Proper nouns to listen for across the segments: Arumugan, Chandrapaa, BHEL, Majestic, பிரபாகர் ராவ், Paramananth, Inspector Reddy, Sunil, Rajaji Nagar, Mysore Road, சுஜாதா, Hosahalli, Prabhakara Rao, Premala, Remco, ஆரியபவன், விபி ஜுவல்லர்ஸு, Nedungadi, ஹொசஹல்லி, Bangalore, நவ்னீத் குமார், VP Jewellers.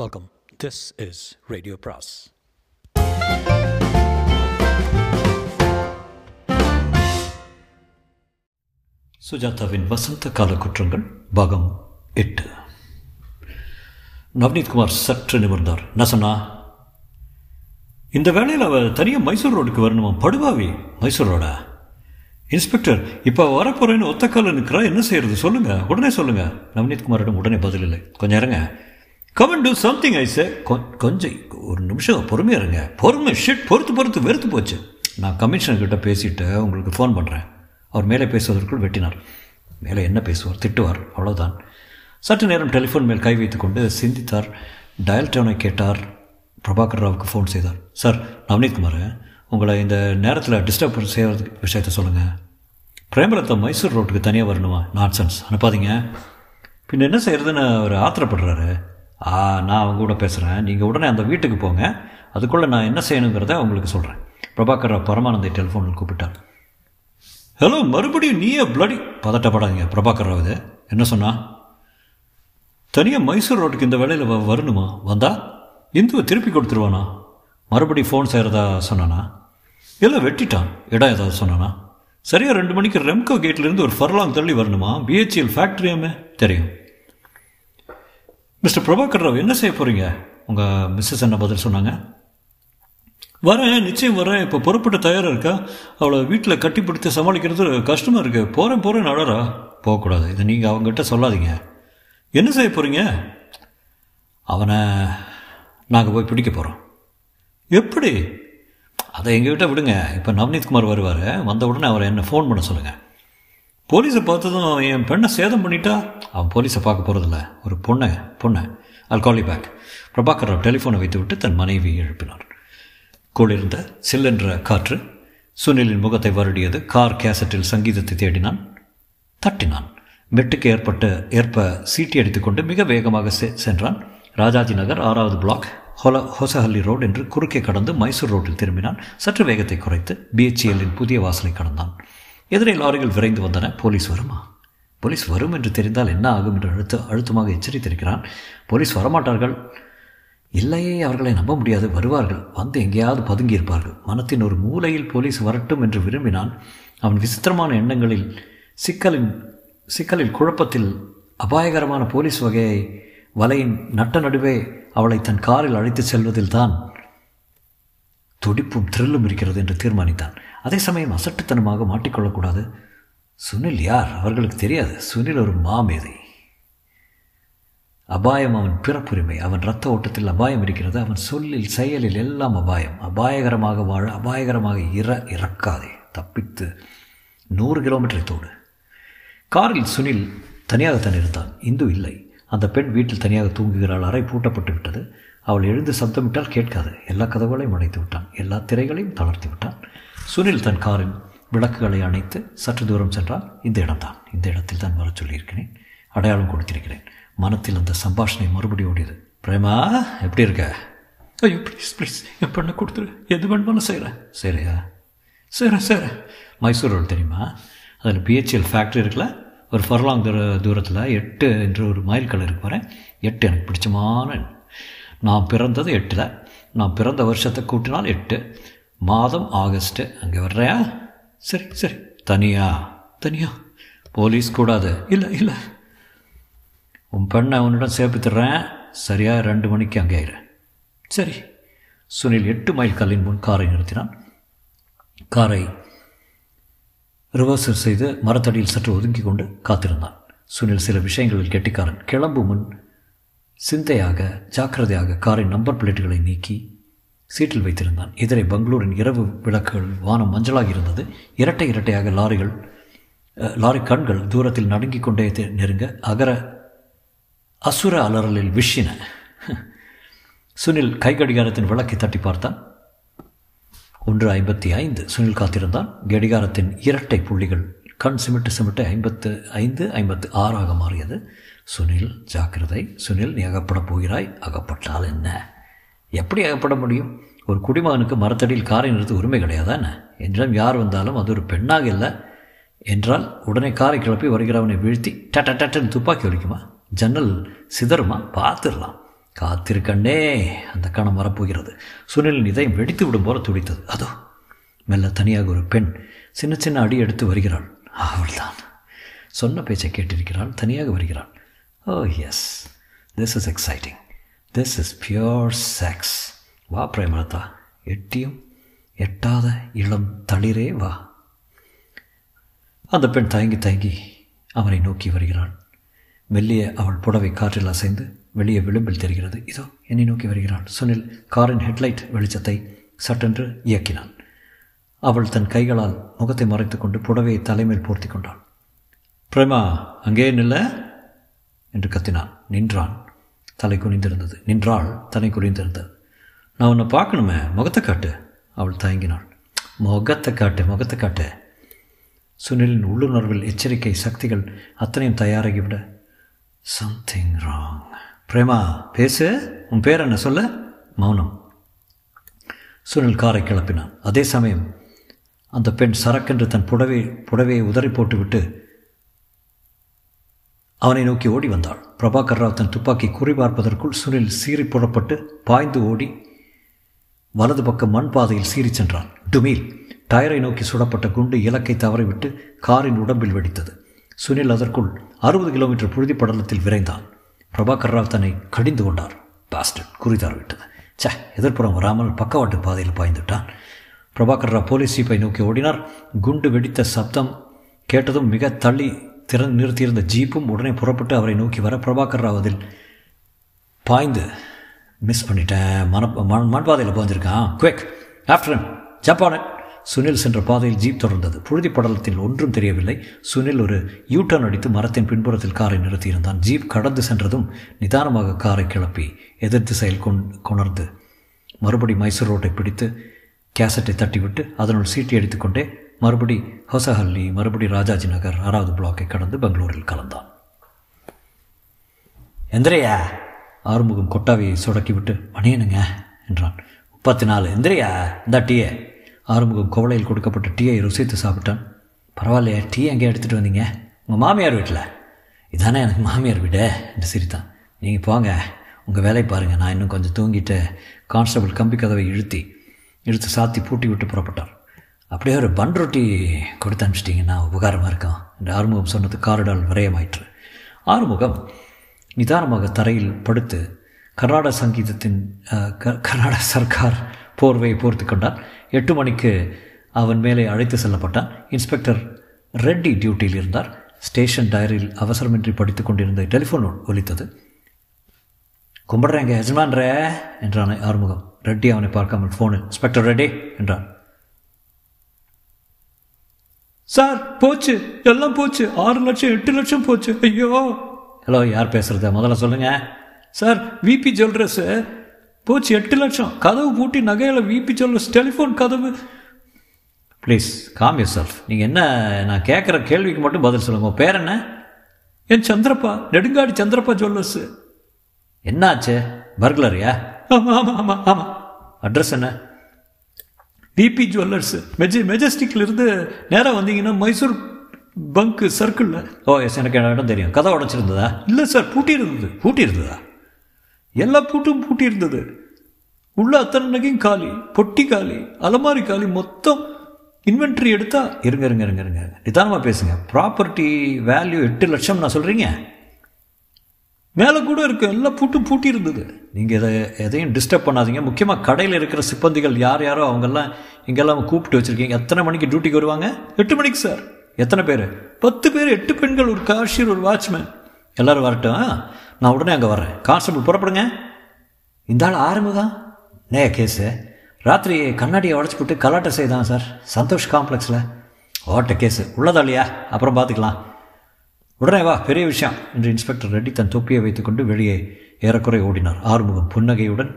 Welcome. This is Radio Pras. சுஜாதாவின் வசந்த கால குற்றங்கள் பாகம் 8. நவ்னீத் குமார் சற்று நிமிர்ந்தார். நசனா, இந்த வேளையில் அவ தனியாக மைசூர் ரோடுக்கு வரணுமா? படுபாவி, மைசூர் ரோடா? இன்ஸ்பெக்டர், இப்போ வரப்போறேன்னு ஒத்தக்கால நிற்கிறா, என்ன செய்யறது சொல்லுங்க, உடனே சொல்லுங்க. நவ்னீத் குமாரிடம் உடனே பதில் இல்லை. கொஞ்சம் இறங்க. Come on do something I say. கொஞ்சம் ஒரு நிமிஷம் பொறுமையாக இருங்க. பொறுமை ஷிட் பொறுத்து வெறுத்து போச்சு. நான் கமிஷனர்கிட்ட பேசிட்டு உங்களுக்கு ஃபோன் பண்ணுறேன். அவர் மேலே பேசுவதற்குள் வெட்டினார். மேலே என்ன பேசுவார்? திட்டுவார், அவ்வளோதான். சற்று நேரம் டெலிஃபோன் மேல் கை வைத்து கொண்டு சிந்தித்தார். டயல் டவுனை கேட்டார். பிரபாகர் ராவுக்கு ஃபோன் செய்தார். சார், நவ்னீத் குமார் உங்களை இந்த நேரத்தில் டிஸ்டர்ப் செய்கிறதுக்கு விஷயத்த சொல்லுங்கள். பிரேமலதா மைசூர் ரோட்டுக்கு தனியாக வரணுமா? நான்சன்ஸ், அனுப்பாதீங்க. பின் என்ன செய்கிறதுன்னு அவர் ஆத்திரப்படுறாரு. நான் அவங்க கூட பேசுகிறேன். நீங்கள் உடனே அந்த வீட்டுக்கு போங்க. அதுக்குள்ளே நான் என்ன செய்யணுங்கிறத உங்களுக்கு சொல்கிறேன். பிரபாகர் ராவ் பரமானந்தை டெலிஃபோனில் கூப்பிட்டார். ஹலோ, மறுபடியும் நீயே பிளடி? பதட்டப்படாதீங்க பிரபாகர் ராவ். இது என்ன சொன்னா? தனியாக மைசூர் ரோட்டுக்கு இந்த வேலையில் வரணுமா? வந்தா இந்துவை திருப்பி கொடுத்துருவானா? மறுபடியும் ஃபோன் செய்கிறதா சொன்னானா? இல்லை, வெட்டிட்டான். இடம் ஏதாவது சொன்னானா? சரியாக 2 மணிக்கு ரெம்கோ கேட்லேருந்து ஒரு ஃபர்லாங் தள்ளி வரணுமா? BHEL ஃபேக்ட்ரியாமே தெரியும். மிஸ்டர் பிரபாகர் ராவ், என்ன செய்ய போகிறீங்க? உங்கள் மிஸ்ஸஸ் என்ன பதில் சொன்னாங்க? வரேன், நிச்சயம் வரேன். இப்போ புறப்பட்டு தயாராக இருக்கா? அவளை வீட்டில் கட்டி பிடித்து சமாளிக்கிறது கஷ்டமாக இருக்குது. போகிறேன் நடரா. போகக்கூடாது. இதை நீங்கள் அவங்ககிட்ட சொல்லாதீங்க. என்ன செய்ய போகிறீங்க? அவனை நாங்கள் போய் பிடிக்க போகிறோம். எப்படி? அதை எங்ககிட்ட விடுங்க. இப்போ நவ்னீத் குமார் வருவார். வந்த உடனே அவரை என்னை ஃபோன் பண்ண சொல்லுங்கள். போலீஸை பார்த்ததும் அவன் என் பெண்ணை சேதம் பண்ணிட்டா. அவன் போலீஸை பார்க்க போகிறதில்ல, ஒரு பொண்ணை அல்காலி பேக். பிரபாகர் டெலிஃபோனை வைத்து விட்டு தன் மனைவி எழுப்பினார். குளிர்ந்த சில்லென்ற காற்று சுனிலின் முகத்தை வருடியது. கார் கேசட்டில் சங்கீதத்தை தேடினான், தட்டினான். மெட்டுக்கு ஏற்ப சீட்டி அடித்துக்கொண்டு மிக வேகமாக சென்றான். ராஜாஜி நகர் 6வது பிளாக் ஹொசஹல்லி ரோடு என்று குறுக்கே கடந்து மைசூர் ரோட்டில் திரும்பினான். சற்று வேகத்தை குறைத்து BHELஇன் புதிய வாசலை கடந்தான். எதிரே லாரிகள் விரைந்து வந்தன. போலீஸ் வரும் என்று தெரிந்தால் என்ன ஆகும் என்று அழுத்தமாக எச்சரித்திருக்கிறான். போலீஸ் வரமாட்டார்கள், இல்லையே, அவர்களை நம்ப முடியாது. வருவார்கள், வந்து எங்கேயாவது பதுங்கியிருப்பார்கள். மனத்தின் ஒரு மூலையில் போலீஸ் வரட்டும் என்று விரும்பினான். அவன் விசித்திரமான எண்ணங்களில் சிக்கலில் குழப்பத்தில் அபாயகரமான போலீஸ் வகையை வலையின் நட்ட நடுவே அவளை தன் காரில் அழைத்து செல்வதில் தான் துடிப்பும் த்ரில்லும் இருக்கிறது என்று தீர்மானித்தான். அதே சமயம் அசட்டுத்தனமாக மாட்டிக்கொள்ளக்கூடாது. சுனில் யார் அவர்களுக்கு தெரியாது. சுனில் ஒரு மாமேதை. அபாயம் அவன் பிறப்புரிமை. அவன் இரத்த ஓட்டத்தில் அபாயம் இருக்கிறது. அவன் சொல்லில் செயலில் எல்லாம் அபாயம். அபாயகரமாக வாழ, அபாயகரமாக இறக்காதே, தப்பித்து 100 கிலோமீட்டரை தோடு. காரில் சுனில் தனியாகத்தான் இருந்தான். இந்து இல்லை. அந்த பெண் வீட்டில் தனியாக தூங்குகிறாள். அறை பூட்டப்பட்டு விட்டது. அவள் எழுந்து சப்தமிட்டால் கேட்காது. எல்லா கதவுகளையும் அடைத்து விட்டான். எல்லா திரைகளையும் தளர்த்து விட்டான். சுனில் தன் காரின் விளக்குகளை அணைத்து சற்று தூரம் சென்றால் இந்த இடம்தான், இந்த இடத்தில் தான் வர சொல்லியிருக்கிறேன், அடையாளம் கொடுத்திருக்கிறேன். மனத்தில் அந்த சம்பாஷணை மறுபடியும் ஓடியது. பிரேமா, எப்படி இருக்க? ஐயோ, ப்ளீஸ் என் பெண்ணை கொடுத்துரு, எது வேணுமாலும் செய்கிறேன். சரியா? மைசூர் ரோடு தெரியுமா? அதில் BHEL ஃபேக்ட்ரி இருக்குல்ல, ஒரு ஃபர்லாங் தூரத்தில் 8 என்று ஒரு மயில் கல் இருக்கு. வரேன். 8 எனக்கு பிடிச்சமான. நான் பிறந்தது 8ல். நான் பிறந்த வருஷத்தை கூட்டினால் 8. மாதம் ஆகஸ்ட்டு. அங்கே வர்றையா? சரி. தனியா போலீஸ் கூடாது. இல்லை, உன் பெண்ணை அவனிடம் சேர்ப்பித்துடுறேன். சரியா 2 மணிக்கு அங்கே ஆயிரு. சரி. சுனில் 8 மைல் கல்லின் முன் காரை நிறுத்தினான். காரை ரிவர்சல் செய்து மரத்தடியில் சற்று ஒதுங்கி கொண்டு காத்திருந்தான். சுனில் சில விஷயங்களில் கெட்டிக்காரன். கிளம்பு முன் சிந்தையாக ஜாக்கிரதையாக காரின் நம்பர் பிளேட்டுகளை நீக்கி சீட்டில் வைத்திருந்தான். இதனை பெங்களூரின் இரவு விளக்குகள் வானம் மஞ்சளாக இருந்தது. இரட்டையாக லாரி கண்கள் தூரத்தில் நடுங்கிக் கொண்டே நெருங்க அகர அசுர அலறலில் விஷின. சுனில் கைகடிகாரத்தின் விளக்கை தட்டி பார்த்தான். 1:55. சுனில் காத்திருந்தான். கடிகாரத்தின் இரட்டை புள்ளிகள் கண் சிமிட்டு 56ஆக மாறியது. சுனில் ஜாக்கிரதை. சுனில், நீ அகப்படப் போகிறாய். அகப்பட்டால் என்ன? எப்படி அகப்பட முடியும்? ஒரு குடிமகனுக்கு மரத்தடியில் காரை நிறுத்த உரிமை கிடையாதான? என்றால் யார் வந்தாலும், அது ஒரு பெண்ணாக இல்லை என்றால் உடனே காரை கிளப்பி வருகிறவனை வீழ்த்தி டட்ட டட்டன்னு துப்பாக்கி ஒலிக்குமா? ஜன்னல் சிதறுமா? பார்த்துடலாம். காத்திருக்கண்ணே, அந்த கணம் வரப்போகிறது. சுனிலின் இதயம் வெடித்து விடும் போல துடித்தது. அதோ மெல்ல தனியாக ஒரு பெண் சின்ன சின்ன அடி எடுத்து வருகிறாள். அவள்தான் சொன்ன பேச்சை கேட்டிருக்கிறாள், தனியாக வருகிறாள். Oh yes, this is exciting, this is pure sex. வா பிரேமலதா, எட்டியும் எட்டாத இளம் தளிரே வா. அந்த பெண் தயங்கி தயங்கி அவனை நோக்கி வருகிறாள். மெல்லிய அவள் புடவை காற்றில் அசைந்து வெளியே விளிம்பில் தெரிகிறது. இதோ என்னை நோக்கி வருகிறாள். சுனில் காரின் ஹெட்லைட் வெளிச்சத்தை சட்டென்று இயக்கினான். அவள் தன் கைகளால் முகத்தை மறைத்து கொண்டு புடவையை தலைமையில் போர்த்தி கொண்டாள். பிரேமா, அங்கே நில்ல என்று கத்தினான். நின்றான். தலை குனிந்திருந்தது. நின்றாள். தலை குனிந்திருந்தது. நான் உன்னை பார்க்கணுமே, முகத்தை காட்டு. அவள் தயங்கினாள். முகத்தை காட்டு, முகத்தை காட்டு. சுனிலின் உள்ளுணர்வில் எச்சரிக்கை சக்திகள் அத்தனையும் தயாராகிவிட, சம்திங் ராங். பிரேமா பேசு, உன் பேர் என்ன சொல்ல. மௌனம். சுனில் காரை கிளப்பினான். அதே சமயம் அந்த பெண் சரக்கென்று தன் புடவையை உதறி போட்டுவிட்டு அவனை நோக்கி ஓடி வந்தாள். பிரபாகர் ராவ் தன் துப்பாக்கி குறிபார்ப்பதற்குள் சுனில் சீறி புறப்பட்டு பாய்ந்து ஓடி வலது பக்கம் மண் பாதையில் சீறி சென்றான். டுமீல் டயரை நோக்கி சுடப்பட்ட குண்டு இலக்கை தவறிவிட்டு காரின் உடம்பில் வெடித்தது. சுனில் அதற்குள் 60 கிலோமீட்டர் புழுதி படலத்தில் விரைந்தான். பிரபாகர் ராவ் தன்னை கடிந்து கொண்டார். பாஸ்டர்ட், குறிதார்விட்டது. சே, எதிர்ப்புறம் வராமல் பக்கவாட்டு பாதையில் பாய்ந்துவிட்டான். பிரபாகர் ராவ் போலீஸ் ஜீப்பை நோக்கி ஓடினார். குண்டு வெடித்த சப்தம் கேட்டதும் மிக தள்ளி நிறுத்தியிருந்த ஜீப்பும் உடனே புறப்பட்டு அவரை நோக்கி வர, பிரபாகர் ராவ் அதில் பாய்ந்து, மிஸ் பண்ணிட்டேன், மண்பாதையில் பாய்ஞ்சிருக்கான், குவிக் ஆஃப்டர் ஜப்பான. சுனில் சென்ற பாதையில் ஜீப் தொடர்ந்தது. புழுதி படலத்தில் ஒன்றும் தெரியவில்லை. சுனில் ஒரு யூட்டர்ன் அடித்து மரத்தின் பின்புறத்தில் காரை நிறுத்தியிருந்தான். ஜீப் கடந்து சென்றதும் நிதானமாக காரை கிளப்பி எதிர் திசையில் கொணர்ந்து மறுபடி மைசூர் ரோட்டை பிடித்து கேசட்டை தட்டிவிட்டு அதனுள் சீட்டி அடித்துக்கொண்டே மறுபடி ஹொசஹல்லி, மறுபடி ராஜாஜி நகர் 6வது பிளாக்கை கடந்து பெங்களூரில் கலந்தான். எந்திரியா, ஆறுமுகம் கொட்டாவியை சொடக்கிவிட்டு, மணியனுங்க என்றான். 34 எந்திரியா, இந்த டீயே. ஆறுமுகம் கோவளையில் கொடுக்கப்பட்ட டீயை ருசித்து சாப்பிட்டான். பரவாயில்லையே, டீ எங்கே எடுத்துகிட்டு வந்தீங்க? உங்கள் மாமியார் வீட்டில். இதானே எனக்கு மாமியார் வீடு என்று சிரித்தான். நீங்கள் போங்க, உங்கள் வேலையை பாருங்கள், நான் இன்னும் கொஞ்சம் தூங்கிட்டு. கான்ஸ்டபிள் கம்பி கதவை இழுத்து சாத்தி பூட்டி விட்டு புறப்பட்டார். அப்படியே ஒரு பன் ரொட்டி கொடுத்து அனுப்பிச்சிட்டிங்கன்னா உபகாரமாக இருக்கான் என்று ஆறுமுகம் சொன்னது காரிடால் விரயமாயிற்று. ஆறுமுகம் நிதானமாக தரையில் படுத்து கர்நாடக சங்கீதத்தின் கர்நாடக சர்க்கார் போர்வையை போர்த்து கொண்டான். 8 மணிக்கு அவன் மேலே அழைத்து செல்லப்பட்டான். இன்ஸ்பெக்டர் ரெட்டி டியூட்டியில் இருந்தார். ஸ்டேஷன் டயரில் அவசரமின்றி படித்து கொண்டிருந்த டெலிஃபோன் ஒலித்தது. கும்பிட்றேங்க எஜமான்ரே என்றான் ஆறுமுகம். ரெட்டி அவனை பார்க்காமல் ஃபோனில், இன்ஸ்பெக்டர் ரெட்டி என்றான். சார் போச்சு, எல்லாம் போச்சு, 6 லட்சம் 8 லட்சம் போச்சு. ஐயோ. ஹலோ, யார் பேசுறது முதல்ல சொல்லுங்க. சார், விபி ஜுவல்லர்ஸு போச்சு, 8 லட்சம். கதவு பூட்டி நகையில் விபி ஜுவல்லர்ஸ் டெலிஃபோன் கதவு. Please calm yourself. நீங்கள் என்ன, நான் கேட்குற கேள்விக்கு மட்டும் பதில் சொல்லுங்க. உங்கள் பேர் என்ன? என் சந்திரப்பா, நெடுங்காடி சந்திரப்பா ஜுவல்லர்ஸு. என்னாச்சு, பர்க்லரியா? ஆமாம் ஆமாம் ஆமாம் ஆமாம். அட்ரஸ் என்ன? விபி ஜுவல்லர்ஸு, மெஜஸ்டிக்லேருந்து நேராக வந்தீங்கன்னா மைசூர் பங்கு சர்க்கிளில். ஓ எஸ், எனக்கு இடம் தெரியும். கதை உடச்சிருந்ததா? இல்லை சார், பூட்டி இருந்ததா? எல்லா பூட்டும் பூட்டி இருந்தது. உள்ள அத்தனைக்கும் காலி, பொட்டி காலி, அலமாரி காலி, மொத்தம் இன்வென்ட்ரி எடுத்தா. இருங்க, நிதானமாக பேசுங்க. ப்ராப்பர்ட்டி வேல்யூ 8 லட்சம் நான் சொல்கிறீங்க, மேலே கூட இருக்கு. எல்லா பூட்டும் பூட்டி இருந்தது. நீங்கள் எதையும் டிஸ்டர்ப் பண்ணாதீங்க. முக்கியமாக கடையில் இருக்கிற சிப்பந்திகள் யாரோ அவங்கெல்லாம் இங்கெல்லாம் கூப்பிட்டு வச்சுருக்கீங்க. எத்தனை மணிக்கு டியூட்டிக்கு வருவாங்க? 8 மணிக்கு சார். எத்தனை பேர்? 10 பேர், 8 பெண்கள், ஒரு காஷியர், ஒரு வாட்ச்மேன். எல்லோரும் வரட்டும், நான் உடனே அங்கே வரேன். கான்ஸ்டபிள் புறப்படுங்க. இந்த ஆள் ஆரம்புதான் நே கேஸு. ராத்திரி கண்ணாடியை உடச்சி போட்டு கலாட்டை செய்தான் சார், சந்தோஷ் காம்ப்ளெக்ஸில். ஓட்ட கேஸு உள்ளதா இல்லையா? அப்புறம் பார்த்துக்கலாம், உடனே வா, பெரிய விஷயம் என்று இன்ஸ்பெக்டர் ரெட்டி தன் தொப்பியை வைத்துக்கொண்டு வெளியே ஏறக்குறை ஓடினார். ஆறுமுகம் புன்னகையுடன்,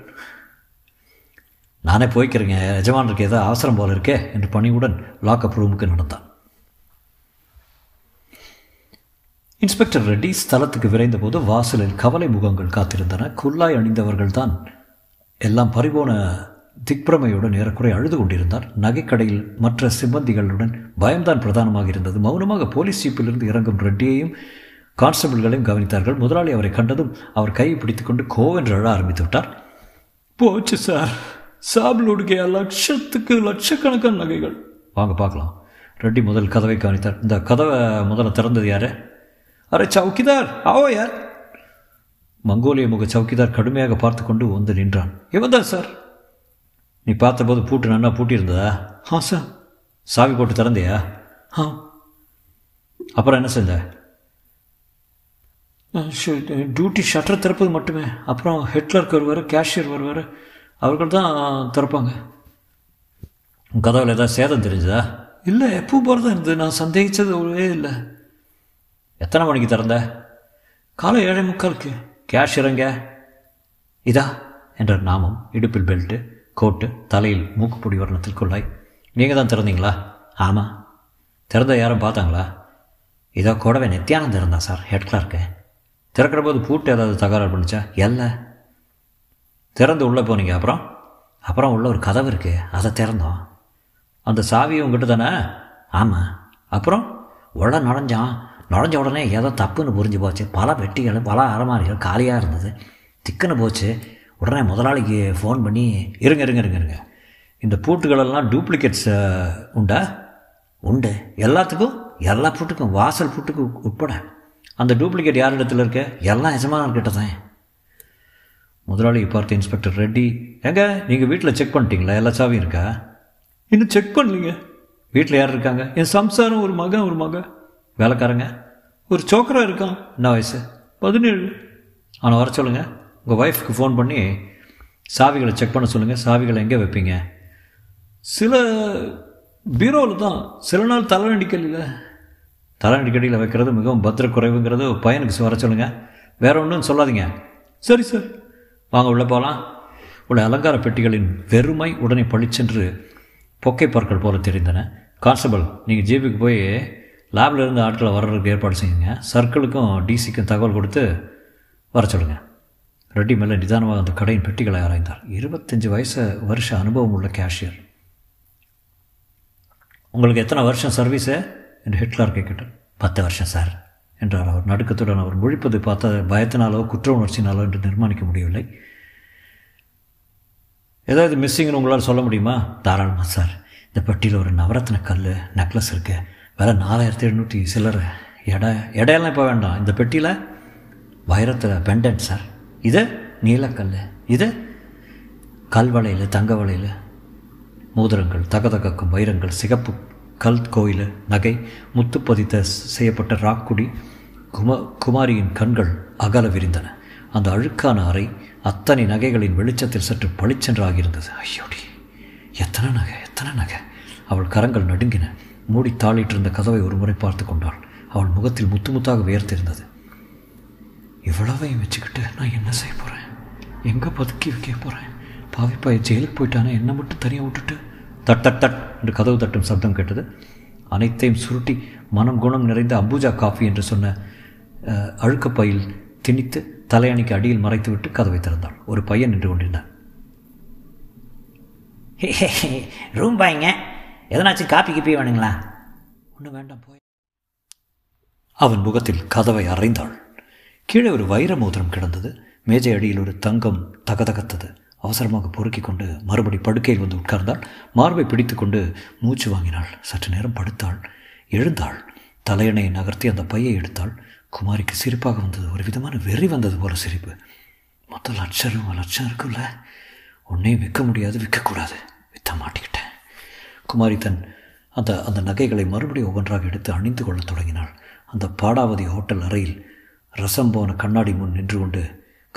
நானே போய்க்கிறேங்க எஜமானருக்கு, ஏதோ அவசரம் போல இருக்கே என்று பணியுடன் லாக்அப் ரூமுக்கு நடந்தான். இன்ஸ்பெக்டர் ரெட்டி ஸ்தலத்துக்கு விரைந்த போது வாசலில் கவலை முகங்கள் காத்திருந்தன. குல்லாய் அணிந்தவர்கள்தான் எல்லாம் பறிபோன திக்பிரமையுடன் ஏறக்குறை அழுது கொண்டிருந்தார். நகைக்கடையில் மற்ற சிம்பந்திகளுடன் பயம்தான் பிரதானமாக இருந்தது. மௌனமாக போலீஸ் ஜீப்பிலிருந்து இறங்கும் ரெட்டியையும் கான்ஸ்டபிள்களையும் கவனித்தார்கள். முதலாளி அவரை கண்டதும் அவர் கையை பிடித்துக்கொண்டு கோவென்று அழ ஆரம்பித்து விட்டார். போச்சு சார், சாப்பிளுடைய லட்சத்துக்கு லட்சக்கணக்கான நகைகள். வாங்க பார்க்கலாம். ரெட்டி முதல் கதவை கவனித்தார். இந்த கதவை முதல்ல திறந்தது யாரு? அரே சவுக்கிதார், ஆவோ யார்? மங்கோலிய முக சவுக்கிதார் கடுமையாக பார்த்து கொண்டு வந்து நின்றான். இவன் தான் சார். நீ பார்த்தபோது பூட்டு நன்னா பூட்டியிருந்ததா? ஆ சார். சாவி போட்டு திறந்தையா? ஆ. அப்புறம் என்ன செஞ்ச? டியூட்டி ஷட்டர் திறப்பது மட்டுமே. அப்புறம் ஹெட்லர் வருவார், கேஷியர் வருவார், அவர்கள் தான் திறப்பாங்க. கதவில் ஏதாவது சேதம் தெரிஞ்சதா? இல்லை, எப்போ போகிறதா இருந்தது. நான் சந்தேகித்தது ஒரே இல்லை. எத்தனை மணிக்கு திறந்த? காலை 7:45. கேஷியருங்க இதா என்ற நாமம், இடுப்பில் பெல்ட்டு, கோட்டு, தலையில் மூக்குப்பொடி வர்ணத்தில் கொள்ளாய். நீங்கள் தான் திறந்தீங்களா? ஆமாம். திறந்த யாரும் பார்த்தாங்களா? இதோ கூடவே நித்யானந்த் இருந்தான் சார், ஹெட் கிளார்க்கு. திறக்கிற போது பூட்டு ஏதாவது தகராறு பண்ணிச்சா? இல்லை. திறந்து உள்ளே போனீங்க. அப்புறம் அப்புறம் உள்ள ஒரு கதவு இருக்குது, அதை திறந்தோம். அந்த சாவி உங்ககிட்ட தானே? ஆமாம். அப்புறம் உள்ள நுழைஞ்சான். நுழைஞ்ச உடனே ஏதோ தப்புன்னு புரிஞ்சு போச்சு. பல பெட்டிகள், பல அரைமாரிகள் காலியாக இருந்தது. திக்குன்னு போச்சு. உடனே முதலாளிக்கு ஃபோன் பண்ணி, இருங்க இருங்க இருங்க இருங்க, இந்த பூட்டுகளெல்லாம் டூப்ளிகேட்ஸ் உண்டா? உண்டு. எல்லாத்துக்கும், எல்லா பூட்டுக்கும், வாசல் பூட்டுக்கு உட்பட. அந்த டூப்ளிகேட் யார் இடத்துல இருக்கு? எல்லாம் எஜமானர் கிட்ட தான். முதலாளியை பார்த்து இன்ஸ்பெக்டர் ரெட்டி, எங்க நீங்கள் வீட்டில் செக் பண்ணிட்டீங்களா? எல்லா சாவியும் இருக்கா? இன்னும் செக் பண்ணலீங்க. வீட்டில் யார் இருக்காங்க? என் சம்சாரம், ஒரு மகன், ஒரு மகன் வேலைக்காரங்க, ஒரு சோக்கரா இருக்கான். என்ன வயசு? 17. ஆனால் வர சொல்லுங்கள். உங்கள் ஒய்ஃப்க்கு ஃபோன் பண்ணி சாவிகளை செக் பண்ண சொல்லுங்கள். சாவிகளை எங்கே வைப்பீங்க? சில பீரோவில் தான், சில நாள் தலைநடிக்கல. தலைநடிக்கடியில் வைக்கிறது மிகவும் பத்திர குறைவுங்கிறது பையனுக்கு வர சொல்லுங்கள். வேறு ஒன்றும் சொல்லாதீங்க. சரி சார். வாங்க உள்ளே போகலாம். உள்ள அலங்கார பெட்டிகளின் வெறுமை உடனே பளிச்சென்று பொக்கை பார்க்கள் போல தெரிந்தன. கான்ஸ்டபிள், நீங்கள் ஜிபிக்கு போய் லேபில் இருந்து ஆட்களை வர்றதுக்கு ஏற்பாடு செய்யுங்க. சர்க்கிளுக்கும் டிசிக்கும் தகவல் கொடுத்து வர சொல்லுங்கள். ரெட்டி மேலே நிதானமாக அந்த கடையின் பெட்டிகளை ஆராய்ந்தார். 25 வருஷ அனுபவம் உள்ள கேஷியர். உங்களுக்கு எத்தனை வருஷம் சர்வீஸு என்று ஹெட்லர் கேட்டார். 10 வருஷம் சார் என்றார் அவர் நடுக்கத்துடன். அவர் முழிப்பது பார்த்த பயத்தினாலோ குற்ற உணர்ச்சினாலோ என்று நிர்மாணிக்க முடியவில்லை. ஏதாவது மிஸ்ஸிங்னு உங்களால் சொல்ல முடியுமா? தாராளமாக சார். இந்த பெட்டியில் ஒரு நவரத்தின கல், நெக்லஸ் இருக்குது. வேலை 4700 சிலர். இடையெல்லாம் இப்போ வேண்டாம். இந்த பெட்டியில் வைரத்தில் பெண்டன்ட் சார். இது நீலக்கல், இது கல் வளையல், தங்க வளையல், மோதிரங்கள், தகதக்கும் வைரங்கள், சிகப்பு கல் கோயில் நகை, முத்துப்பதித்த செய்யப்பட்ட ராக்குடி. குமாரியின் கண்கள் அகல விரிந்தன. அந்த அழுக்கான அறை அத்தனை நகைகளின் வெளிச்சத்தில் சற்று பளிச்சென்றாகியிருந்தது. ஐயோடி, எத்தனை நகை, எத்தனை நகை! அவள் கரங்கள் நடுங்கின. மூடி தாளிட்டிருந்த கதவை ஒரு முறை பார்த்து கொண்டாள். அவள் முகத்தில் முத்து முத்தாக வியர்த்திருந்தது. இவ்வளவையும் வச்சுக்கிட்டு நான் என்ன செய்ய போகிறேன்? எங்கே பதுக்கி வைக்க போகிறேன்? பாவிப்பாயை ஜெயிலுக்கு போயிட்டானே, என்னை மட்டும் தனியாக விட்டுட்டு. தட் தட் தட் என்று கதவு தட்டும் சப்தம் கேட்டது. அனைத்தையும் சுருட்டி மனம் குணம் நிறைந்த அம்பூஜா காஃபி என்று சொன்ன அழுக்கப்பையில் திணித்து தலையணிக்கு அடியில் மறைத்துவிட்டு கதவை திறந்தாள். ஒரு பையன் நின்று கொண்டிருந்தான். ரூம் பாய்ங்க, எதனாச்சும் காப்பி கிப்பி வேணுங்களா? ஒன்றும் வேண்டாம் போய். அவன் முகத்தில் கதவை அறைந்தாள். கீழே ஒரு வைர மோதிரம் கிடந்தது. மேஜை அடியில் ஒரு தங்கம் தகதகத்தது. அவசரமாக பொறுக்கிக் கொண்டு மறுபடி படுக்கையில் வந்து உட்கார்ந்தாள். மார்பை பிடித்து கொண்டு மூச்சு வாங்கினாள். சற்று நேரம் படுத்தாள். எழுந்தாள். தலையணையை நகர்த்தி அந்த பையை எடுத்தாள். குமாரிக்கு சிரிப்பாக வந்தது. ஒரு விதமான வெறி வந்தது போல சிரிப்பு. மொத்தம் லட்சம் இருக்குல்ல, ஒன்றையும் விற்க முடியாது, விற்கக்கூடாது, விற்ற மாட்டிக்கிட்டேன். குமாரி தன் அந்த அந்த நகைகளை மறுபடியும் ஒவ்வொன்றாக எடுத்து அணிந்து கொள்ள தொடங்கினாள். அந்த பாடாவதி ஹோட்டல் அறையில் ரசம் போன கண்ணாடி முன் நின்று கொண்டு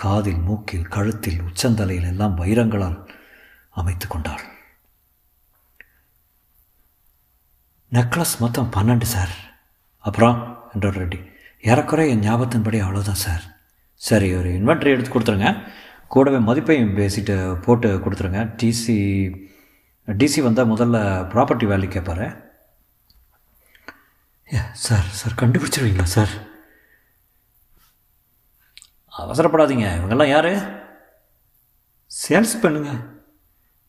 காதில், மூக்கில், கழுத்தில், உச்சந்தலையில் எல்லாம் வைரங்களால் அமைத்து கொண்டாள். நெக்லஸ் மொத்தம் 12 சார். அப்புறம் என்றார் ரெட்டி. ஏறக்குறைய என் ஞாபகத்தின்படி அவ்வளோதான் சார். சரி, ஒரு இன்வென்ட்ரி எடுத்து கொடுத்துருங்க. கூடவே மதிப்பையும் பேசிட்டு போட்டு கொடுத்துருங்க. டிசி வந்தால் முதல்ல ப்ராப்பர்ட்டி வேல்யூ கேட்பார் சார். சார் கண்டுபிடிச்சிருவீங்களா சார்? அவசரப்படாதீங்க. இவங்கெல்லாம் யார்? சேல்ஸ் பெண்ணுங்க.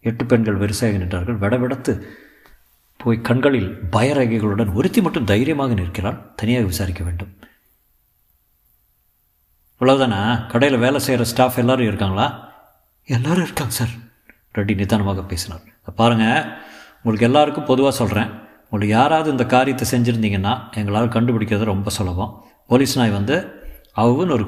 8 பெண்கள் வரிசையாக நின்றார்கள். விடவிடத்து போய் கண்களில் பயரேகைகளுடன் ஒருத்தி மட்டும் தைரியமாக நிற்கிறாள். தனியாக விசாரிக்க வேண்டும். இவ்வளோதானே? கடையில் வேலை செய்கிற ஸ்டாஃப் எல்லோரும் இருக்காங்களா? எல்லோரும் இருக்காங்க சார், ரெட்டி நிதானமாக பேசினார். பாருங்கள், உங்களுக்கு எல்லாருக்கும் பொதுவாக சொல்கிறேன், உங்களுக்கு யாராவது இந்த காரியத்தை செஞ்சுருந்தீங்கன்னா எங்களால் கண்டுபிடிக்கிறது ரொம்ப சுலபம். போலீஸ் நாய் வந்து அவுன்னு ஒரு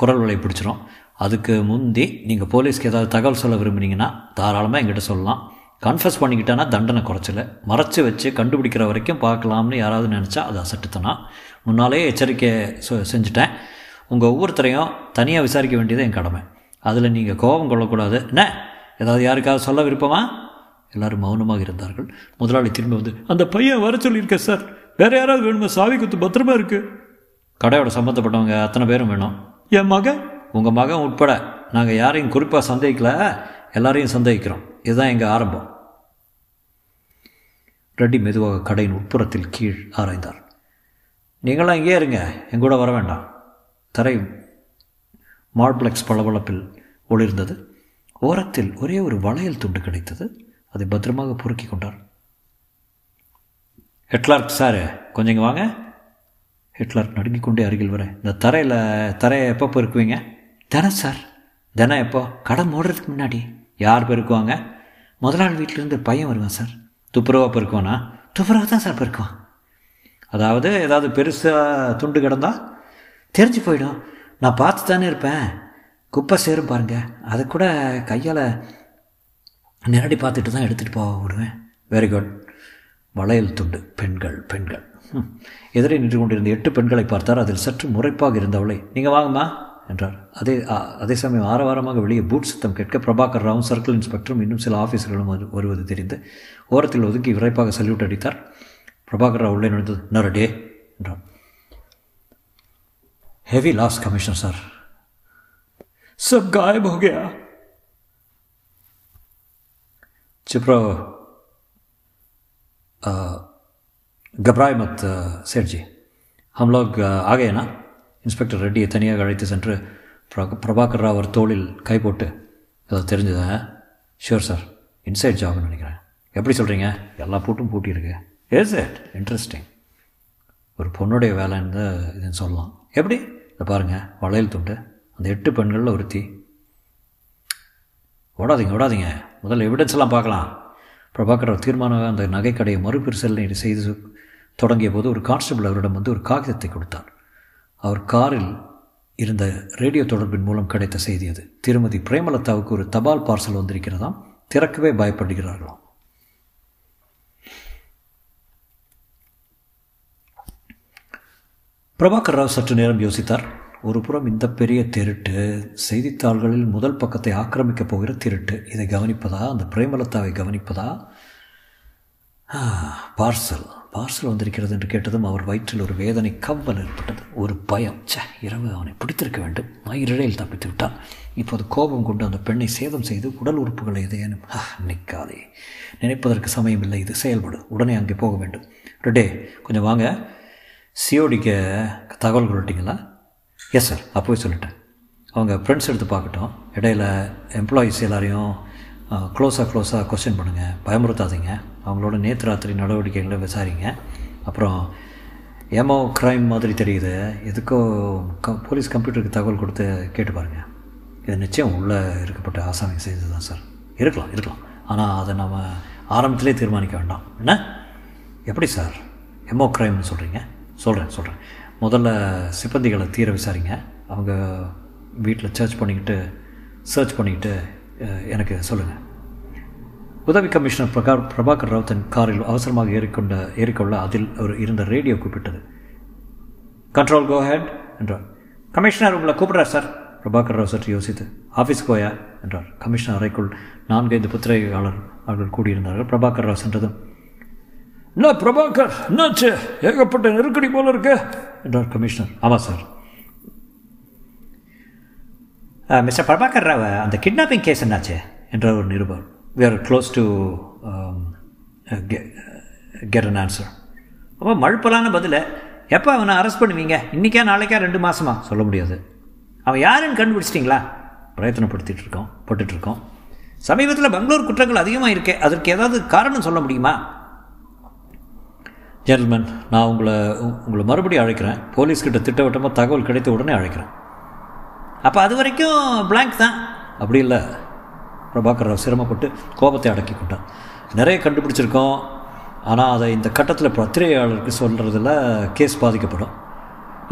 குரல் வலையை பிடிச்சிரும். அதுக்கு முந்தி நீங்கள் போலீஸ்க்கு ஏதாவது தகவல் சொல்ல விரும்புனீங்கன்னா தாராளமாக எங்கிட்ட சொல்லலாம். கன்ஃபஸ் பண்ணிக்கிட்டானா தண்டனை குறைச்சல, மறைச்சி வச்சு கண்டுபிடிக்கிற வரைக்கும் பார்க்கலாம்னு யாராவது நினச்சா அது அசட்டுத்தனா. முன்னாலேயே எச்சரிக்கை செஞ்சுட்டேன். உங்கள் ஒவ்வொருத்தரையும் தனியாக விசாரிக்க வேண்டியது என் கடமை. அதில் நீங்கள் கோபம் கொள்ளக்கூடாது. என்ன ஏதாவது யாருக்காவது சொல்ல விருப்பமா? எல்லோரும் மௌனமாக இருந்தார்கள். முதலாளி திரும்ப வந்து, அந்த பையன் வர சொல்லியிருக்கேன் சார், வேறு யாராவது வேணுமா? சாவி குத்து பத்திரமா இருக்குது. கடையோட சம்மந்தப்பட்டவங்க அத்தனை பேரும் வேணும். என் மகன், உங்கள் மகன் உட்பட நாங்கள் யாரையும் குறிப்பாக சந்தேகிக்கல, எல்லாரையும் சந்தேகிக்கிறோம். இதுதான் எங்கள் ஆரம்பம். ரெட்டி மெதுவாக கடையின் உட்புறத்தில் கீழ் ஆராய்ந்தார். நீங்களாம் இங்கே இருங்க, எங்கூட வர வேண்டாம். தரை மார்பிளக்ஸ் பளபளப்பில் ஒளிர்ந்தது. ஓரத்தில் ஒரே ஒரு வளையல் துண்டு கிடைத்தது. அதை பத்திரமாக பொறுக்கி கொண்டார். ஹெட்லார்க் சார், கொஞ்சம் இங்கே வாங்க. ஹெட்லார்க் நடுங்கிக் கொண்டே அருகில் வர, இந்த தரையை எப்போ பெருக்குவீங்க? தினம் சார். தினம் எப்போ? கடை மூடுறதுக்கு முன்னாடி. யார் பெருக்குவாங்க? முதலாளி வீட்டிலேருந்து பையன் வருவான் சார். துப்புரவாக பெருக்குவானா? துப்புரவாக தான் சார் பெருக்குவான். அதாவது ஏதாவது பெருசாக துண்டு கிடந்தால் தெரிஞ்சு போயிடும். நான் பார்த்து தானே இருப்பேன். குப்பை சேரும் பாருங்கள், அதை கூட கையால் நேரடி பார்த்துட்டு தான் எடுத்துகிட்டு போக விடுவேன். Very good. வளையல் துண்டு. பெண்கள் பெண்கள். எதிரே நின்று கொண்டிருந்த 8 பெண்களை பார்த்தார். அதில் சற்று முறைப்பாக இருந்தவளை, நீங்கள் வாங்கம்மா என்றார். அதே சமயம் ஆரவாரமாக வெளியே பூட் சத்தம் கேட்க பிரபாகர் ராவும் சர்க்கிள் இன்ஸ்பெக்டரும் இன்னும் சில ஆஃபீஸர்களும் வருவது தெரிந்து ஓரத்தில் ஒதுக்கி விரைப்பாக சல்யூட் அடித்தார். பிரபாகர் ராவ் உள்ளே நடந்தது. நரடே என்றார். Heavy loss commissioner sir. சப் காயப் ஹோ கயா. சிப்ரோ घबराए मत सेठ जी, हम लोग आ गए ना. இன்ஸ்பெக்டர் ரெட்டியை தனியாக அழைத்து சென்று பிரபாகர் ராவ் அவர் தோளில் கை போட்டு, ஏதாவது தெரிஞ்சதா? ஷியோர் சார், இன்சைட் ஜாப்னு நினைக்கிறேன். எப்படி சொல்கிறீங்க? எல்லா பூட்டும் பூட்டியிருக்கு. Yes sir, interesting. ஒரு பொண்ணுடைய வேலைன்னு இதுன்னு சொல்லலாம். எப்படி? இதை பாருங்கள், வளையல் துண்டு. அந்த 8 பெண்களில் ஒருத்தி. ஓடாதீங்க ஓடாதீங்க, முதல்ல எவிடன்ஸ் எல்லாம் பார்க்கலாம். பிரபாகர் தீர்மானமாக அந்த நகைக்கடையை மறுபரிசீலனை செய்து தொடங்கிய போது ஒரு கான்ஸ்டபிள் அவரிடம் வந்து ஒரு காகிதத்தை கொடுத்தார். அவர் காரில் இருந்த ரேடியோ தொடர்பின் மூலம் கிடைத்த செய்தி அது. திருமதி பிரேமலதாவுக்கு ஒரு தபால் பார்சல் வந்திருக்கிறதாம், திறக்கவே பயப்படுகிறார்களாம். பிரபாகர் ராவ் சற்று நேரம் யோசித்தார். ஒரு புறம் இந்த பெரிய திருட்டு, செய்தித்தாள்களில் முதல் பக்கத்தை ஆக்கிரமிக்கப் போகிற திருட்டு, இதை கவனிப்பதா, அந்த பிரேமலதாவை கவனிப்பதா? பார்சல் வந்திருக்கிறது என்று கேட்டதும் அவர் வயிற்றில் ஒரு வேதனை கவ்வல் ஏற்பட்டது. ஒரு பயம். இரவு அவனை பிடித்திருக்க வேண்டும். மயிரிழையில் தப்பித்து விட்டான். இப்போது கோபம் கொண்டு அந்த பெண்ணை சேதம் செய்து உடல் உறுப்புகளை எதையேனும் நிற்காதே. நினைப்பதற்கு சமயமில்லை, இது செயல்படு. உடனே அங்கே போக வேண்டும். ரெட்டே, கொஞ்சம் வாங்க. சியோடிக்கு தகவல் கொடுட்டிங்களா? எஸ் சார், அப்போவே சொல்லிட்டேன். அவங்க ஃப்ரெண்ட்ஸ் எடுத்து பார்க்கட்டும். இடையில் எம்ப்ளாயீஸ் எல்லாரையும் க்ளோஸாக கொஸ்டின் பண்ணுங்கள், பயமுறுத்தாதீங்க. அவங்களோட நேற்று ராத்திரி நடவடிக்கைகளை விசாரிங்க. அப்புறம் ஏமோ க்ரைம் மாதிரி தெரியுது, எதுக்கோ போலீஸ் கம்ப்யூட்டருக்கு தகவல் கொடுத்து கேட்டு பாருங்கள். இது நிச்சயம் உள்ளே இருக்கப்பட்ட ஆசாமி செய்தது தான் சார். இருக்கலாம், ஆனால் அதை நம்ம ஆரம்பத்திலே தீர்மானிக்க வேண்டாம். என்ன? எப்படி சார் எமோ க்ரைம்னு சொல்கிறீங்க? சொல்கிறேன். முதல்ல சிப்பந்திகளை தீர விசாரிங்க. அவங்க வீட்டில் சர்ச் பண்ணிக்கிட்டு எனக்கு சொல்லுங்கள். உதவி கமிஷனர் பிரபாகர் ராவ் தன் காரில் அவசரமாக ஏறிக்கொள்ள அதில் ஒரு இருந்த ரேடியோ கூப்பிட்டது. கண்ட்ரோல் கோ ஹெட் என்றார். கமிஷனர் உங்களை கூப்பிட்றார் சார். பிரபாகர் ராவ் சற்று யோசித்து, ஆஃபீஸ்க்கு போயா என்றார். கமிஷனர் அறைக்குள் 4-5 பத்திரிகையாளர் அவர்கள் கூடியிருந்தார்கள். பிரபாகர் ராவ் சென்றதும், என்ன பிரபாகர், என்னாச்சு? ஏகப்பட்ட நெருக்கடி போல இருக்கு என்றார் கமிஷனர். ஆமாம் சார். மிஸ்டர் பிரபாகர் ராவ், அந்த கிட்னாப்பிங் கேஸ் என்னாச்சு என்றார் ஒரு நிருபர். We are close to get an answer. அப்போ மழுப்பலான பதில். எப்போ அவனை அரெஸ்ட் பண்ணுவீங்க? இன்றைக்கா நாளைக்கா 2 மாதமா? சொல்ல முடியாது. அவன் யாருன்னு கண்டுபிடிச்சிட்டிங்களா? பிரயத்தனப்படுத்திகிட்டு இருக்கோம். சமீபத்தில் பெங்களூர் குற்றங்கள் அதிகமாக இருக்கு, அதற்கு ஏதாவது காரணம் சொல்ல முடியுமா? ஜென்டில்மேன், நான் உங்களை மறுபடியும் அழைக்கிறேன். போலீஸ்கிட்ட திட்டவட்டமாக தகவல் கிடைத்த உடனே அழைக்கிறேன். அப்போ அது வரைக்கும் பிளாங்க் தான். அப்படி இல்லை, பிரபாகர் ராவ் சிரமப்பட்டு கோபத்தை அடக்கி கொண்டார். நிறைய கண்டுபிடிச்சிருக்கோம், ஆனால் அதை இந்த கட்டத்தில் பத்திரிகையாளருக்கு சொல்கிறதுல கேஸ் பாதிக்கப்படும்.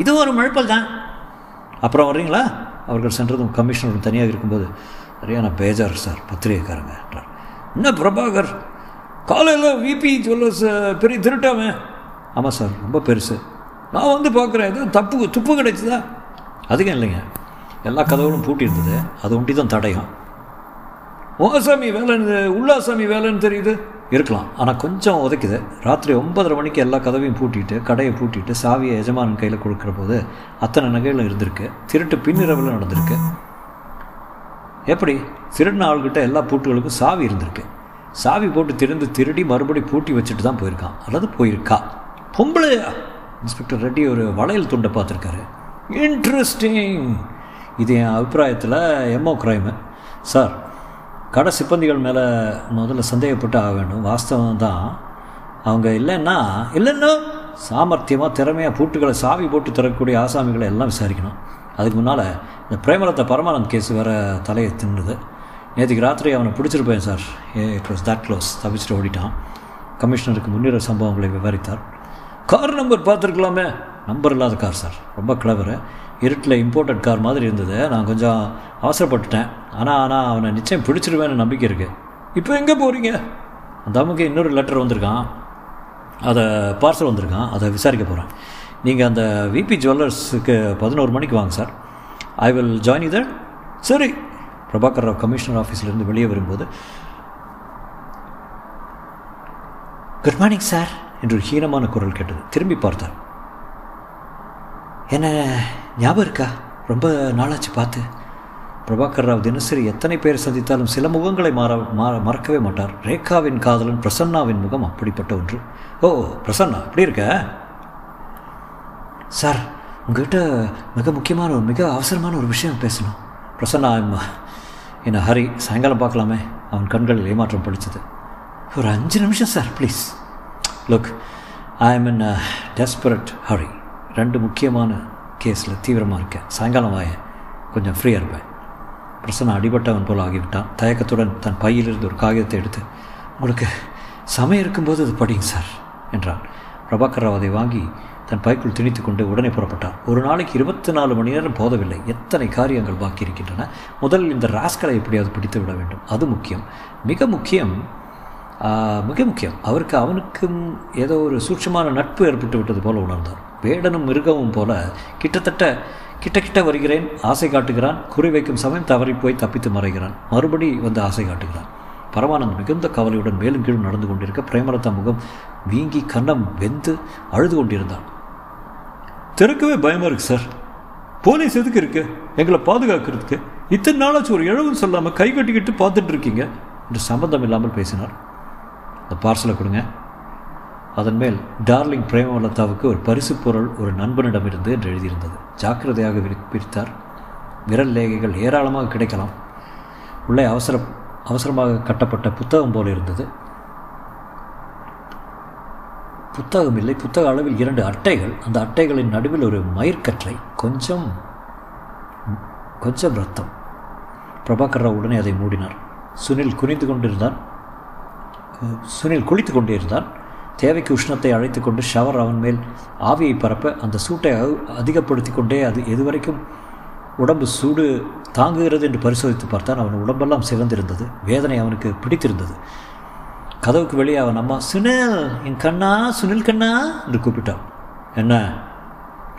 இதுவும் ஒரு முழப்பல் தான். அப்புறம் வர்றீங்களா? அவர்கள் சென்றதும் கமிஷனர் தனியாக இருக்கும்போது, சரியான பேஜார் சார் பத்திரிகைக்காரங்க என்றார். என்ன பிரபாகர், காலையில் விபி ஜுவல்லர்ஸ் பெரிய திருட்டாமே? ஆமாம் சார், ரொம்ப பெருசு. நான் வந்து பார்க்குறேன், எதுவும் துப்பு கிடைச்சதா? அதுக்கும் இல்லைங்க, எல்லா கதவுகளும் பூட்டியிருந்தது, அது ஒண்டி தான் தடையும். ஓசாமி வேலைன்னு, உல்லாசாமி வேலைன்னு தெரியுது, இருக்கலாம், ஆனால் கொஞ்சம் உதைக்குது. ராத்திரி 9:30 மணிக்கு எல்லா கதவையும் பூட்டிட்டு கடையை பூட்டிட்டு சாவியை எஜமானன் கையில் கொடுக்குற போது அத்தனை நகைகளும் இருந்திருக்கு. திருட்டு பின்னிரவில் நடந்திருக்கு. எப்படி திருடின ஆள்கிட்ட எல்லா பூட்டுகளுக்கும் சாவி இருந்திருக்கு. சாவி போட்டு திருடி மறுபடி பூட்டி வச்சுட்டு தான் போயிருக்கான், அல்லது போயிருக்கா. பொம்பளையா? இன்ஸ்பெக்டர் ரெட்டி ஒரு வளையல் துண்டை பார்த்துருக்காரு. இன்ட்ரெஸ்டிங். இது என் அபிப்பிராயத்தில் எம்ஓ கிரைமு சார். கடை சிப்பந்திகள் மேலே முதல்ல சந்தேகப்பட்டு ஆக வேண்டும். வாஸ்தவம் தான், அவங்க இல்லைன்னா சாமர்த்தியமாக திறமையாக பூட்டுகளை சாவி போட்டு திறக்கக்கூடிய ஆசாமிகளை எல்லாம் விசாரிக்கணும். அதுக்கு முன்னால் இந்த பிரேமலத்தை பரமானந்த் கேஸ் வேறு தலையை தின்னுது. நேற்றுக்கு ராத்திரி அவனை பிடிச்சிருப்பேன் sir, it was that close. தப்பிச்சுட்டு ஓடிட்டான். கமிஷனருக்கு முன்னிற சம்பவங்களை விவரித்தார். கார் நம்பர் பார்த்துருக்கலாமே. நம்பர் இல்லாத கார் சார், ரொம்ப கிளவரு. இருட்டில் இம்போர்ட்டட் கார் மாதிரி இருந்தது. நான் கொஞ்சம் அவசரப்பட்டுட்டேன், ஆனால் அவனை நிச்சயம் பிடிச்சிருவேன்னு நம்பிக்கை இருக்குது. இப்போ எங்கே போகிறீங்க? அந்த அம்முக்கு இன்னொரு லெட்டர் வந்திருக்கான், அதை பார்சல் வந்திருக்கான், அதை விசாரிக்க போகிறேன். நீங்கள் அந்த விபி ஜுவல்லர்ஸுக்கு 11 மணிக்கு வாங்க sir. I will join you there. சரி. பிரபாகர் ராவ் கமிஷனர் ஆஃபீஸ்லேருந்து வெளியே வரும்போது, குட் மார்னிங் சார் என்று ஒரு ஹீனமான குரல் கேட்டது. திரும்பி பார்த்தார். என்ன ஞாபகம் இருக்கா? ரொம்ப நாளாச்சு பார்த்து. பிரபாகர் ராவ் தினசரி எத்தனை பேர் சந்தித்தாலும் சில முகங்களை மறக்கவே மாட்டார். ரேகாவின் காதலன் பிரசன்னாவின் முகம் அப்படிப்பட்ட ஒன்று. ஓ பிரசன்னா, அப்படி இருக்க சார், உங்ககிட்ட மிக முக்கியமான ஒரு மிக அவசரமான ஒரு விஷயம் பேசணும். பிரசன்னா, என்ன ஹரி, சாயங்காலம் பார்க்கலாமே. அவன் கண்களில் ஏமாற்றம் படித்தது. ஒரு 5 நிமிஷம் sir please. Look, I am in desperate hurry. 2 முக்கியமான கேஸில் தீவிரமாக இருக்கேன். சாயங்காலம் வாய, கொஞ்சம் ஃப்ரீயாக இருப்பேன். பிரசன்னா அடிபட்டவன் போல் ஆகிவிட்டான். தயக்கத்துடன் தன் பையிலிருந்து ஒரு காகிதத்தை எடுத்து, உங்களுக்கு சமயம் இருக்கும்போது அது படிங்க சார் என்றான். பிரபாகர் ராவ் அதை வாங்கி தன் பைக்குள் திணித்து கொண்டு உடனே புறப்பட்டார். ஒரு நாளைக்கு 24 மணி நேரம் போதவில்லை. எத்தனை காரியங்கள் பாக்கி இருக்கின்றன. முதலில் இந்த ராஸ்களை எப்படியாவது பிடித்து விட வேண்டும். அது முக்கியம், மிக முக்கியம், மிக முக்கியம். அவனுக்கும் ஏதோ ஒரு சூட்சமான நட்பு ஏற்பட்டு விட்டது போல உணர்ந்தார். வேடனும் மிருகமும் போல கிட்டத்தட்ட வருகிறேன், ஆசை காட்டுகிறான், குறிவைக்கும் சமயம் தவறி போய் தப்பித்து மறைகிறான், மறுபடி வந்து ஆசை காட்டுகிறான். பரமானந்த் மிகுந்த கவலையுடன் மேலும் கீழும் நடந்து கொண்டிருக்க பிரேமலதா முகம் வீங்கி கன்னம் வெந்து அழுது கொண்டிருந்தான். திறக்கவே பயமாக இருக்குது சார். போலீஸ் எதுக்கு இருக்கு? எங்களை பாதுகாக்கிறதுக்கு. இத்தனை நாளாச்சு ஒரு இழவும் சொல்லாமல் கை கட்டிக்கிட்டு பார்த்துட்டு இருக்கீங்க என்று சம்பந்தம் இல்லாமல் பேசினார். அந்த பார்சலை கொடுங்க. அதன் மேல் டார்லிங் பிரேமலதாவுக்கு ஒரு பரிசு பொருள் ஒரு நண்பனிடமிருந்து என்று எழுதியிருந்தது. ஜாக்கிரதையாக பிரித்தார். விரல் லேகைகள் ஏராளமாக கிடைக்கலாம். உள்ளே அவசரமாக கட்டப்பட்ட புத்தகம் போல இருந்தது. புத்தகம் இல்லை, புத்தக அளவில் 2 அட்டைகள். அந்த அட்டைகளின் நடுவில் ஒரு மயிர்கற்றை, கொஞ்சம் ரத்தம். பிரபாகர் ராவ் உடனே அதை மூடினார். சுனில் குளித்து கொண்டிருந்தான். தேவைக்கு உஷ்ணத்தை அழைத்து கொண்டு ஷவர் அவன் மேல் ஆவியை பரப்ப அந்த சூட்டை அதிகப்படுத்தி கொண்டே அது எதுவரைக்கும் உடம்பு சூடு தாங்குகிறது என்று பரிசோதித்து பார்த்தான். அவன் உடம்பெல்லாம் சிவந்திருந்தது. வேதனை அவனுக்கு பிடித்திருந்தது. கதவுக்கு வெளியே அவன் அம்மா, சுனில் என் கண்ணா, சுனில் கண்ணா என்று கூப்பிட்டான். என்ன,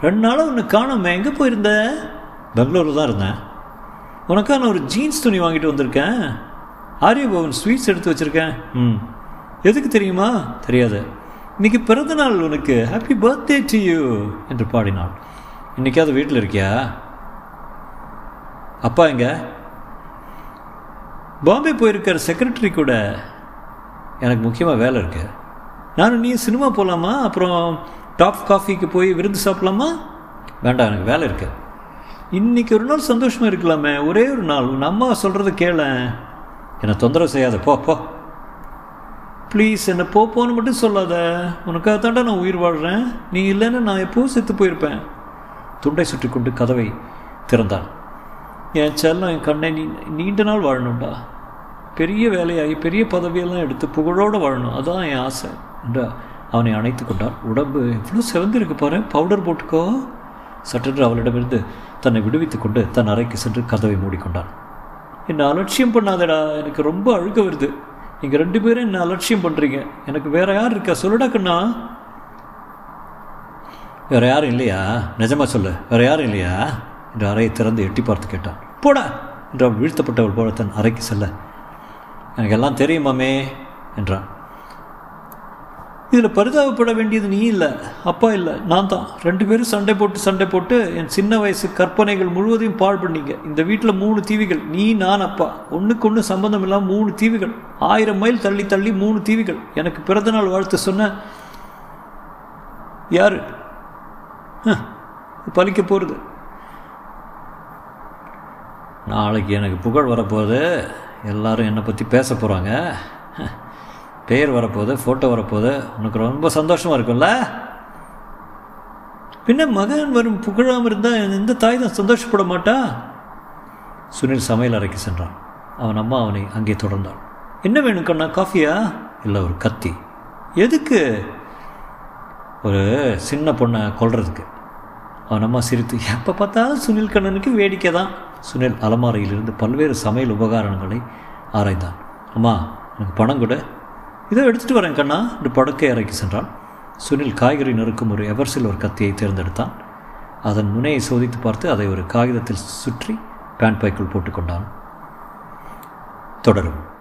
2 நாளும் உன்னை காணோமே, எங்கே போயிருந்த? பெங்களூரில் தான் இருந்தேன். உனக்கான ஒரு ஜீன்ஸ் துணி வாங்கிட்டு வந்திருக்கேன். ஆரியபவன் ஸ்வீட்ஸ் எடுத்து வச்சுருக்கேன். எதுக்கு தெரியுமா? தெரியாது. இன்றைக்கி பிறந்தநாள் உனக்கு, ஹாப்பி பர்த்டே டு யூ என்று பாடினாள். இன்றைக்காவது வீட்டில் இருக்கியா? அப்பா எங்க? பாம்பே போயிருக்கார் செக்ரட்டரி கூட. எனக்கு முக்கியமாக வேலை இருக்குது. நானும் நீ சினிமா போகலாமா? அப்புறம் டாப் காஃபிக்கு போய் விருந்து சாப்பிடலாமா? வேண்டாம், எனக்கு வேலை இருக்குது. இன்றைக்கி ஒரு நாள் சந்தோஷமாக இருக்கலாமே, ஒரே ஒரு நாள். உன் அம்மா சொல்கிறது கேளேன். என்னை தொந்தரவு செய்யாத, போ ப்ளீஸ். என்னை போன்னு மட்டும் சொல்லாத. உனக்காக தாண்டா நான் உயிர் வாழ்கிறேன். நீ இல்லைன்னு நான் எப்போவும் செத்து போயிருப்பேன். துண்டை சுற்றி கொண்டு கதவை திறந்தான். என் செல்லம் என் கண்ணை நீண்ட நாள் வாழணும்டா, பெரிய வேலையாகி பெரிய பதவியெல்லாம் எடுத்து புகழோடு வாழணும், அதான் என் ஆசை என்றா அவனை அணைத்து கொண்டான். உடம்பு எவ்வளோ செவந்திருக்கு பாரு, பவுடர் போட்டுக்கோ சட்டென்று அவளிடமிருந்து தன்னை விடுவித்து கொண்டு தன் அறைக்கு சென்று கதவை மூடிக்கொண்டான். என்னை அலட்சியம் பண்ணாதடா, எனக்கு ரொம்ப அழுக்க வருது, நீங்கள் ரெண்டு பேரும் என்னை அலட்சியம் பண்ணுறீங்க, எனக்கு வேற யார் இருக்கா சொல்லுடா கண்ணா. வேற யாரும் இல்லையா, நிஜமா சொல்லு, வேற யாரும் இல்லையா என்று அறையை திறந்து எட்டி பார்த்து கேட்டான். போடா என்று அவள் வீழ்த்தப்பட்டவள் போல தன் அறைக்கு செல்ல, எனக்கு எல்லாம் தெரியுமாமே என்றான். இதில் பரிதாபப்பட வேண்டியது நீ இல்லை, அப்பா இல்லை, நான் தான். ரெண்டு பேரும் சண்டை போட்டு என் சின்ன வயசு கற்பனைகள் முழுவதையும் பாழ் பண்ணிங்க. இந்த வீட்டில் 3 தீவிகள், நீ நான் அப்பா, ஒன்றுக்கு ஒன்று சம்பந்தம் இல்லாமல் 3 தீவிகள், 1000 மைல் தள்ளி 3 தீவிகள். எனக்கு பிறந்தநாள் வாழ்த்து சொன்ன யாரு பலிக்க போகிறது, நாளைக்கு எனக்கு புகழ் வரப்போகுது, எல்லாரும் என்னை பற்றி பேச போகிறாங்க, பெயர் வரப்போகுது, ஃபோட்டோ வரப்போகுது, உனக்கு ரொம்ப சந்தோஷமாக இருக்கும்ல. பின்ன மகன் வரும் புகழாமல் இருந்தால் எந்த தாய் தான் சந்தோஷப்பட மாட்டா. சுனில் சமையல் அறைக்கு சென்றான். அவன் அம்மா அவனை அங்கே தொடர்ந்தான். என்ன வேணும் கண்ணா, காஃபியா? இல்லை, ஒரு கத்தி. எதுக்கு? ஒரு சின்ன பொண்ணை கொல்றதுக்கு. அவன் அம்மா சிரித்து, எப்போ பார்த்தாலும் சுனில் கண்ணனுக்கு வேடிக்கை தான். சுனில் அலமாரையிலிருந்து பல்வேறு சமையல் உபகரணங்களை ஆராய்ந்தான். அம்மா எனக்கு பணம் கொடு, இதை எடுத்துகிட்டு வரேன் கண்ணா என்று படுக்கை அறைக்கு சென்றான். சுனில் காய்கறி நறுக்கும் ஒரு எவர்சில் ஒரு கத்தியை தேர்ந்தெடுத்தான். அதன் முனையை சோதித்து பார்த்து அதை ஒரு காகிதத்தில் சுற்றி பேண்ட் பைக்குள் போட்டுக்கொண்டான். தொடரும்.